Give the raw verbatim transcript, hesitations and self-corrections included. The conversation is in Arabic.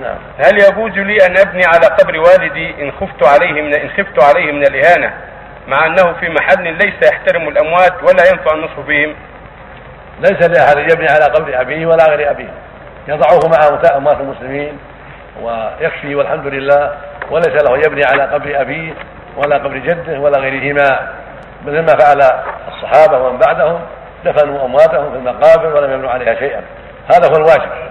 نعم. هل يجوز لي أن أبني على قبر والدي إن خفت عليه من إن خفت عليه من الإهانة، مع أنه في محل ليس يحترم الأموات ولا ينفع النصح بهم؟ ليس لأحد يبني على قبر أبيه ولا غير أبيه، يضعه مع أموات المسلمين ويكفي والحمد لله، وليس له يبني على قبر أبيه ولا قبر جده ولا غيرهما، مثل ما فعل الصحابة ومن بعدهم، دفنوا أمواتهم في المقابر ولم يبنوا عليها شيئا. هذا هو الواجب.